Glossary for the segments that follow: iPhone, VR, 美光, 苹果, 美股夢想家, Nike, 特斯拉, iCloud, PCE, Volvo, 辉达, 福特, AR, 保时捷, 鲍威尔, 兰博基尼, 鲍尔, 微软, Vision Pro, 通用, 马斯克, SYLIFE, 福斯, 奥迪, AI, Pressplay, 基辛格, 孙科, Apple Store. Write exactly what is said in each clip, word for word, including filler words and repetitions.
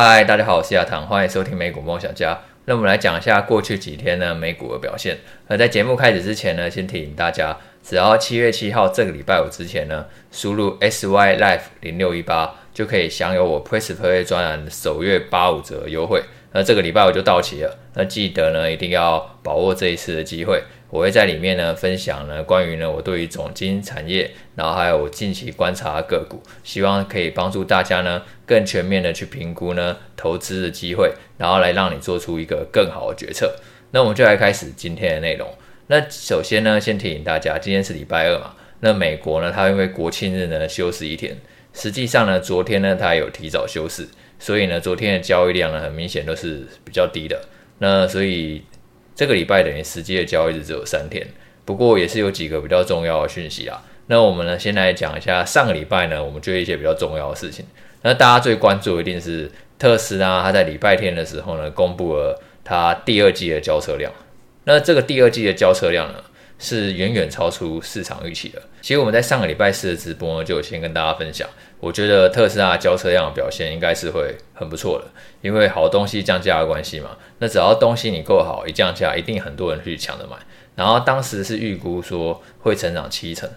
嗨，大家好，我是亚堂，欢迎收听美股梦想家。那我们来讲一下过去几天呢美股的表现。而在节目开始之前呢，先提醒大家，只要七月七号这个礼拜五之前呢，输入 S Y L I F E 零六一八 就可以享有我 Pressplay 专栏首月八五折优惠。那这个礼拜我就到期了，那记得呢一定要把握这一次的机会。我会在里面呢分享呢关于呢我对于总经产业，然后还有我近期观察个股，希望可以帮助大家呢更全面的去评估呢投资的机会，然后来让你做出一个更好的决策。那我们就来开始今天的内容。那首先呢，先提醒大家，今天是礼拜二嘛，那美国呢它因为国庆日呢休市一天，实际上呢昨天呢它有提早休市，所以呢昨天的交易量呢很明显都是比较低的。那所以这个礼拜等于实际的交易日只有三天，不过也是有几个比较重要的讯息啊。那我们呢先来讲一下上个礼拜呢我们觉得一些比较重要的事情。那大家最关注的一定是特斯拉，它在礼拜天的时候呢公布了它第二季的交车量。那这个第二季的交车量呢是远远超出市场预期的。其实我们在上个礼拜四的直播呢就有先跟大家分享，我觉得特斯拉交车量的表现应该是会很不错的，因为好东西降价的关系嘛，那只要东西你够好，一降价一定很多人去抢着买。然后当时是预估说会成长七成，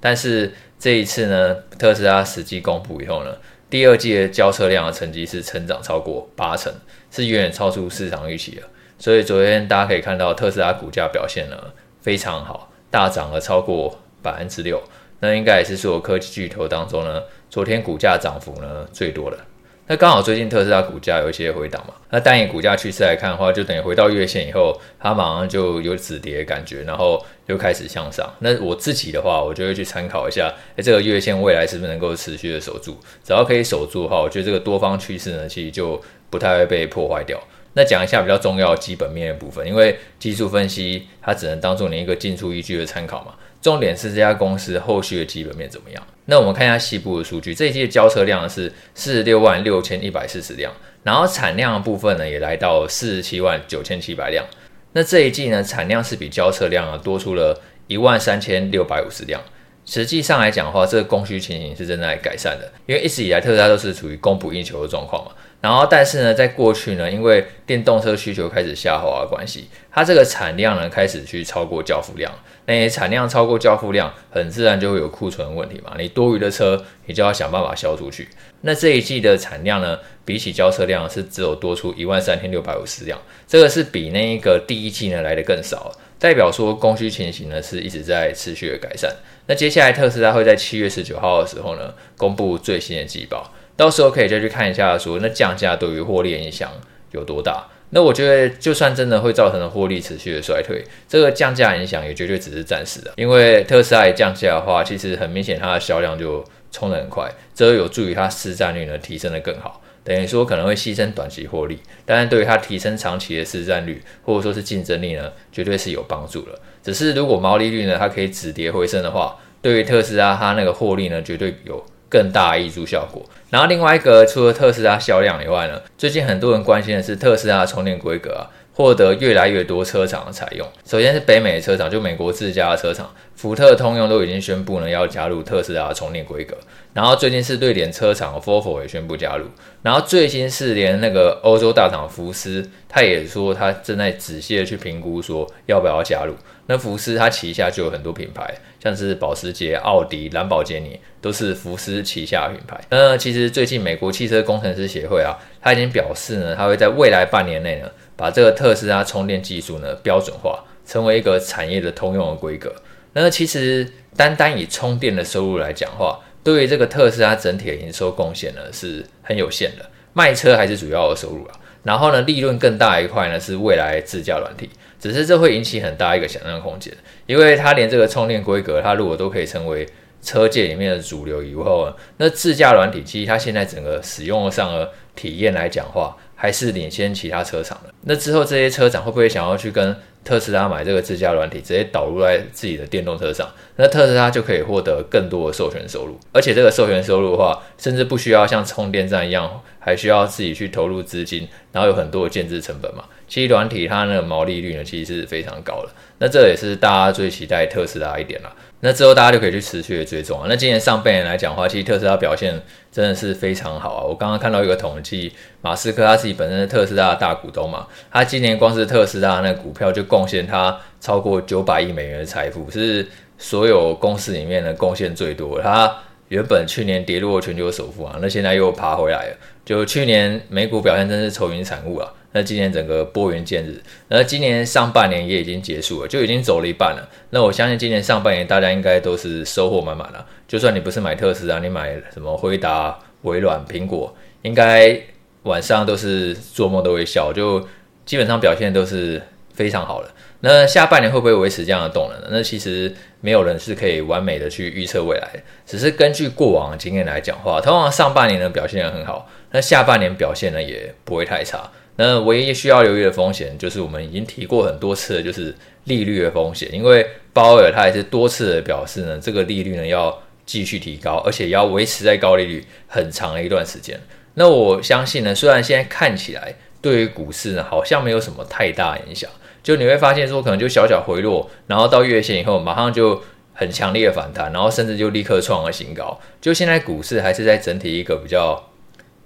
但是这一次呢特斯拉实际公布以后呢，第二季的交车量的成绩是成长超过八成，是远远超出市场预期的。所以昨天大家可以看到特斯拉股价表现呢非常好，大涨了超过 百分之六， 那应该也是所有科技巨头当中呢昨天股价涨幅呢最多的。那刚好最近特斯拉股价有一些回档嘛，那单以股价趋势来看的话，就等于回到月线以后它马上就有止跌的感觉，然后又开始向上。那我自己的话我就会去参考一下、欸、这个月线未来是不是能够持续的守住，只要可以守住的话，我觉得这个多方趋势呢其实就不太会被破坏掉。那讲一下比较重要的基本面的部分，因为技术分析它只能当作你一个进出依据的参考嘛，重点是这家公司后续的基本面怎么样。那我们看一下细部的数据，这一季的交车量是 四十六万六千一百四十 辆，然后产量的部分呢也来到 四十七万九千七百 辆。那这一季呢产量是比交车量、啊、多出了 一万三千六百五十 辆。实际上来讲的话，这个供需情形是正在改善的，因为一直以来特斯拉都是处于供不应求的状况嘛。然后但是呢在过去呢因为电动车需求开始下滑的关系，它这个产量呢开始去超过交付量，那也产量超过交付量很自然就会有库存问题嘛，你多余的车你就要想办法销出去。那这一季的产量呢比起交车量是只有多出 一万三千六百五十 辆，这个是比那个第一季呢来得更少，代表说供需情形呢是一直在持续的改善。那接下来特斯拉会在七月十九号的时候呢公布最新的季报，到时候可以再去看一下说那降价对于获利影响有多大。那我觉得就算真的会造成获利持续的衰退，这个降价影响也绝对只是暂时的，因为特斯拉一降价的话，其实很明显它的销量就冲得很快，这有助于它市占率呢提升得更好，等于说可能会牺牲短期获利，但是对于它提升长期的市占率或者说是竞争力呢绝对是有帮助的。只是如果毛利率呢它可以止跌回升的话，对于特斯拉它那个获利呢绝对有更大的挹注效果。然后另外一个除了特斯拉销量以外呢，最近很多人关心的是特斯拉的充电规格啊获得越来越多车厂的采用。首先是北美的车厂，就美国自家的车厂，福特、通用都已经宣布呢要加入特斯拉的充电规格。然后最近是瑞典车厂 Volvo 也宣布加入。然后最新是连那个欧洲大厂福斯，他也说他正在仔细的去评估说要不要加入。那福斯他旗下就有很多品牌，像是保时捷、奥迪、兰博基尼都是福斯旗下的品牌。那其实最近美国汽车工程师协会啊，他已经表示呢，他会在未来半年内呢，把这个特斯拉充电技术呢标准化，成为一个产业的通用的规格。那其实单单以充电的收入来讲的话，对于这个特斯拉整体的营收贡献呢是很有限的，卖车还是主要的收入啊。然后呢，利润更大一块呢是未来自驾软体，只是这会引起很大一个想象空间，因为它连这个充电规格，它如果都可以成为车界里面的主流以后呢，那自驾软体其实它现在整个使用上的体验来讲的话，还是领先其他车厂了。那之后这些车厂会不会想要去跟特斯拉买这个自家软体，直接导入在自己的电动车上？那特斯拉就可以获得更多的授权收入，而且这个授权收入的话，甚至不需要像充电站一样，还需要自己去投入资金，然后有很多的建制成本嘛。其实软体它的毛利率呢，其实是非常高的。那这也是大家最期待特斯拉一点啦。那之后大家就可以去持续的追踪啊。那今年上半年来讲的话，其实特斯拉表现真的是非常好啊。我刚刚看到一个统计，马斯克他自己本身是特斯拉的大股东嘛，他今年光是特斯拉那股票就贡献他超过九百亿美元的财富，是所有公司里面的贡献最多。他原本去年跌落全球首富啊，那现在又爬回来了。就去年美股表现真是愁云惨雾啊。那今年整个拨云见日，那今年上半年也已经结束了，就已经走了一半了。那我相信今年上半年大家应该都是收获满满了，就算你不是买特斯拉，你买什么辉达、微软、苹果，应该晚上都是做梦都会笑，就基本上表现都是非常好了。那下半年会不会维持这样的动能呢？那其实没有人是可以完美的去预测未来的，只是根据过往的经验来讲话，通常上半年的表现很好，那下半年表现呢也不会太差。那唯一需要留意的风险就是我们已经提过很多次的，就是利率的风险，因为鲍尔他也是多次的表示呢，这个利率呢要继续提高，而且要维持在高利率很长的一段时间。那我相信呢，虽然现在看起来对于股市呢好像没有什么太大影响，就你会发现说可能就小小回落，然后到月线以后马上就很强烈的反弹，然后甚至就立刻创了新高。就现在股市还是在整体一个比较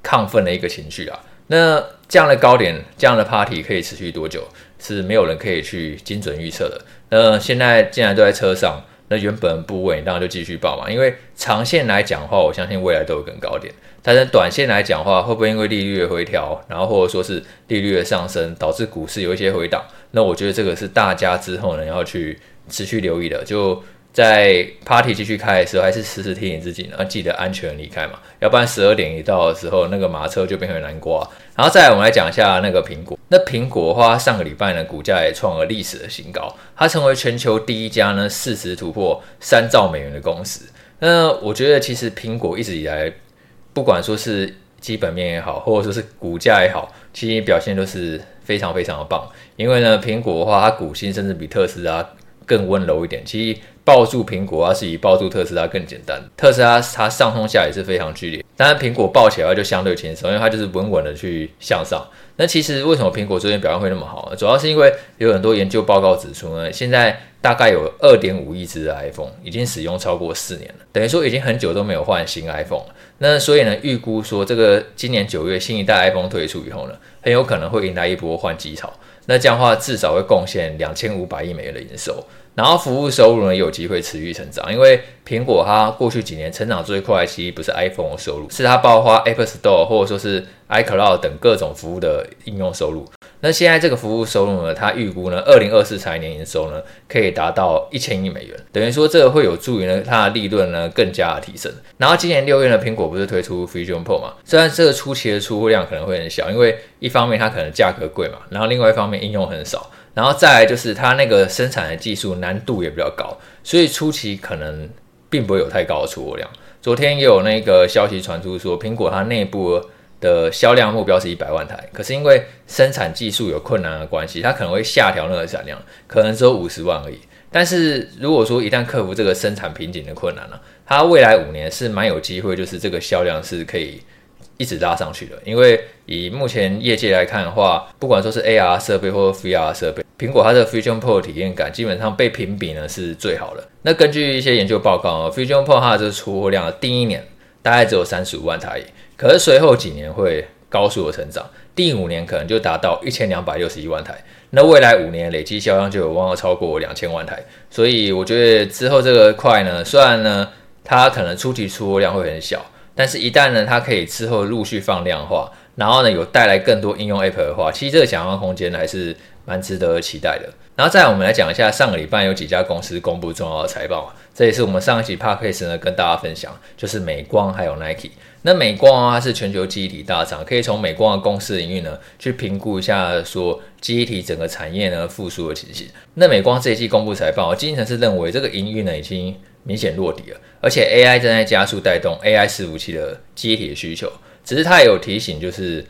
亢奋的一个情绪啦。那这样的高点，这样的 party 可以持续多久，是没有人可以去精准预测的。那现在既然都在车上，那原本部位当然就继续报嘛，因为长线来讲的话，我相信未来都有更高点。但是短线来讲的话，会不会因为利率的回调，然后或者说是利率的上升，导致股市有一些回档？那我觉得这个是大家之后呢要去持续留意的。就在 party 继续开的时候，还是时时提醒自己，然后记得安全离开嘛，要不然十二点一到的时候，那个马车就变成南瓜。然后再来我们来讲一下那个苹果。那苹果的话，上个礼拜呢，股价也创了历史的新高，它成为全球第一家呢市值突破三兆美元的公司。那我觉得其实苹果一直以来，不管说是基本面也好，或者说是股价也好，其实表现都是非常非常的棒。因为呢，苹果的话，它股性甚至比特斯拉更温柔一点，其实抱住苹果它是比抱住特斯拉更简单，特斯拉它上冲下也是非常剧烈，当然苹果抱起来就相对轻松，因为它就是稳稳的去向上。那其实为什么苹果最近表现会那么好呢？主要是因为有很多研究报告指出呢，现在大概有 二点五亿只的 iPhone 已经使用超过四年了，等于说已经很久都没有换新 iPhone 了。那所以呢，预估说这个今年九月新一代 iPhone 推出以后呢，很有可能会迎来一波换机潮，那这样的话至少会贡献两千五百亿美元的营收，然后服务收入呢也有机会持续成长，因为苹果它过去几年成长最快其实不是 iPhone 的收入，是它包括 Apple Store 或者说是 iCloud 等各种服务的应用收入。那现在这个服务收入呢，它预估呢二零二四财年营收呢可以达到一千亿美元，等于说这个会有助于呢它的利润呢更加的提升。然后今年六月呢，苹果不是推出 Vision Pro 嘛，虽然这个初期的出货量可能会很小，因为一方面它可能价格贵嘛，然后另外一方面应用很少，然后再来就是它那个生产的技术难度也比较高，所以初期可能并不会有太高的出货量。昨天也有那个消息传出说，苹果它内部的销量目标是一百万台，可是因为生产技术有困难的关系，它可能会下调那个产量，可能只有五十万而已。但是如果说一旦克服这个生产瓶颈的困难啊，它未来五年是蛮有机会，就是这个销量是可以一直拉上去的。因为以目前业界来看的话，不管说是 A R 设备或 V R 设备，苹果它的 Vision Pro 体验感基本上被评比呢是最好的。那根据一些研究报告 ，Vision Pro 它的这个出货量第一年大概只有三十五万台，可是随后几年会高速的成长，第五年可能就达到一千两百六十一万台，那未来五年累计销量就有望超过两千万台。所以我觉得之后这个块呢，虽然呢它可能初期出货量会很小，但是一旦呢它可以之后陆续放量化，然后呢有带来更多应用 App 的话，其实这个想象空间还是蛮值得期待的。然后再来我们来讲一下上个礼拜有几家公司公布重要的财报嘛，这也是我们上一集 Podcast 呢跟大家分享，就是美光还有 Nike。 那美光啊，它是全球记忆体大厂，可以从美光的公司营运呢去评估一下说记忆体整个产业呢复苏的情形。那美光这一季公布财报，基辛格是认为这个营运呢已经明显落底了，而且 A I 正在加速带动 A I 伺服器的记忆体的需求。只是他也有提醒，就是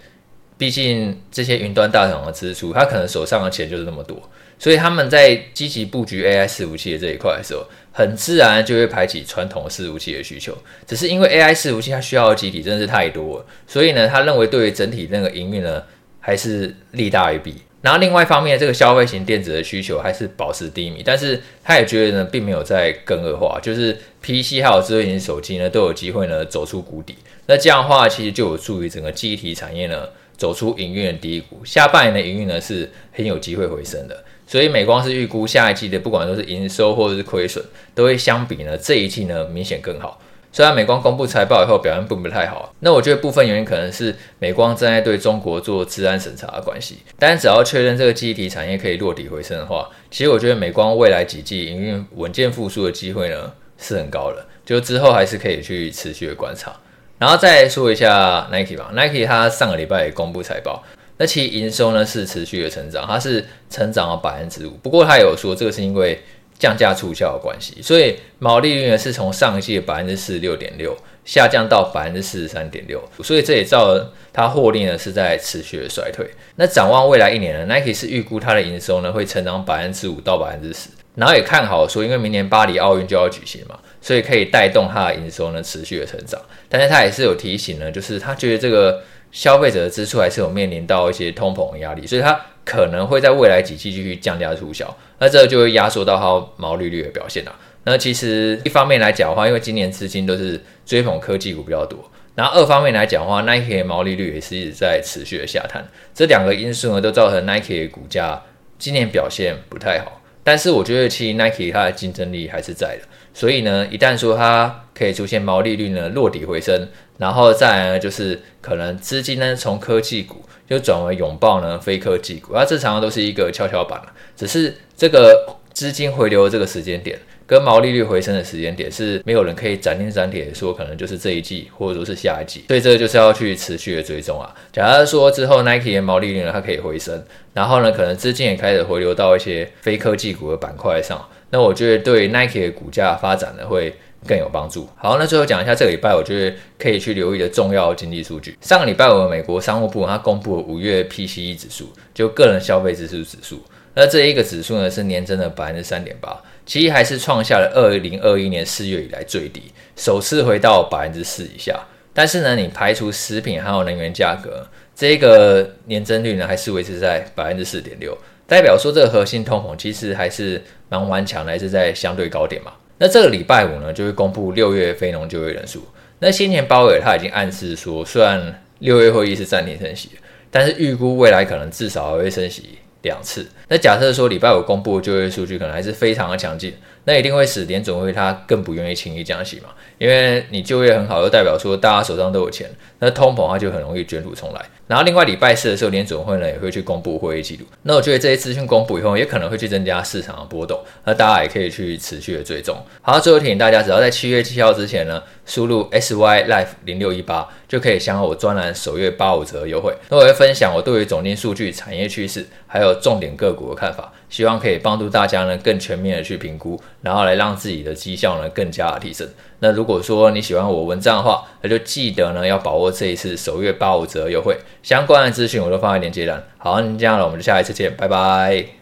毕竟这些云端大厂的支出，他可能手上的钱就是那么多，所以他们在积极布局 A I 伺服器的这一块的时候，很自然就会排挤传统伺服器的需求。只是因为 A I 伺服器它需要的机体真的是太多了，所以呢，他认为对于整体那个营运呢，还是利大于弊。然后另外一方面，这个消费型电子的需求还是保持低迷，但是他也觉得呢，并没有在更恶化，就是 P C 还有智慧型手机呢，都有机会呢走出谷底。那这样的话，其实就有助于整个记忆体产业呢走出营运的低谷，下半年的营运呢是很有机会回升的。所以美光是预估下一季的，不管都是营收或者是亏损，都会相比呢这一季呢明显更好。虽然美光公布财报以后表现并不太好，那我觉得部分原因可能是美光正在对中国做治安审查的关系，但只要确认这个记忆体产业可以落底回升的话，其实我觉得美光未来几季营运稳健复苏的机会呢是很高的，就之后还是可以去持续的观察。然后再来说一下 Nike 吧 ，Nike 它上个礼拜也公布财报，那其营收呢是持续的成长，它是成长了 百分之五， 不过它有说这个是因为降价促销的关系，所以毛利率呢是从上一季的 百分之四十六点六 下降到 百分之四十三点六， 所以这也造成它获利呢是在持续的衰退。那展望未来一年呢， Nike 是预估它的营收呢会成长 百分之五 到 百分之十， 然后也看好说因为明年巴黎奥运就要举行嘛，所以可以带动它的营收呢持续的成长。但是它也是有提醒呢，就是它觉得这个消费者的支出还是有面临到一些通膨的压力，所以它可能会在未来几季继续降价促销，那这就会压缩到它毛利率的表现啦。那其实一方面来讲的话，因为今年资金都是追捧科技股比较多，然后二方面来讲的话 Nike 的毛利率也是一直在持续的下探，这两个因素呢都造成 Nike 的股价今年表现不太好。但是我觉得其实 Nike 它的竞争力还是在的，所以呢一旦说它可以出现毛利率呢落底回升，然后再来呢就是可能资金呢从科技股就转为拥抱呢非科技股，啊，这常常都是一个跷跷板，只是这个资金回流的这个时间点跟毛利率回升的时间点是没有人可以斩钉截铁说可能就是这一季或者说是下一季，所以这就是要去持续的追踪啊。假如说之后 Nike 的毛利率呢它可以回升，然后呢可能资金也开始回流到一些非科技股的板块上，那我觉得对 Nike 的股价发展呢会更有帮助。好，那最后讲一下这个礼拜我觉得可以去留意的重要经济数据。上个礼拜我们美国商务部它公布了五月 P C E 指数，就个人消费支出指数，那这一个指数呢是年增的 百分之三点八， 其实还是创下了二零二一年四月以来最低，首次回到 百分之四 以下。但是呢你排除食品还有能源价格，这个年增率呢还是维持在 百分之四点六， 代表说这个核心通膨其实还是蛮顽强的，还是在相对高点嘛。那这个礼拜五呢就会公布六月非农就业人数，那先前鲍威尔他已经暗示说虽然六月会议是暂停升息，但是预估未来可能至少还会升息两次。那假设说礼拜五公布的就业数据可能还是非常的强劲，那一定会使联准会他更不愿意轻易降息嘛，因为你就业很好就代表说大家手上都有钱，那通膨它就很容易卷土重来。然后另外礼拜四的时候联准会呢也会去公布会议记录，那我觉得这些资讯公布以后也可能会去增加市场的波动，那大家也可以去持续的追踪。好，最后提醒大家只要在七月七号之前呢输入 S Y L I F E 零六一八 就可以享有我专栏首月八五折优惠，那我会分享我对于总经数据、产业趋势还有重点个股的看法，希望可以帮助大家呢更全面的去评估，然后来让自己的绩效呢更加的提升。那如果说你喜欢我文章的话，那就记得呢要把握这一次首月八五折优惠，相关的资讯我都放在连结栏。好，这样了，我们就下一次见，拜拜。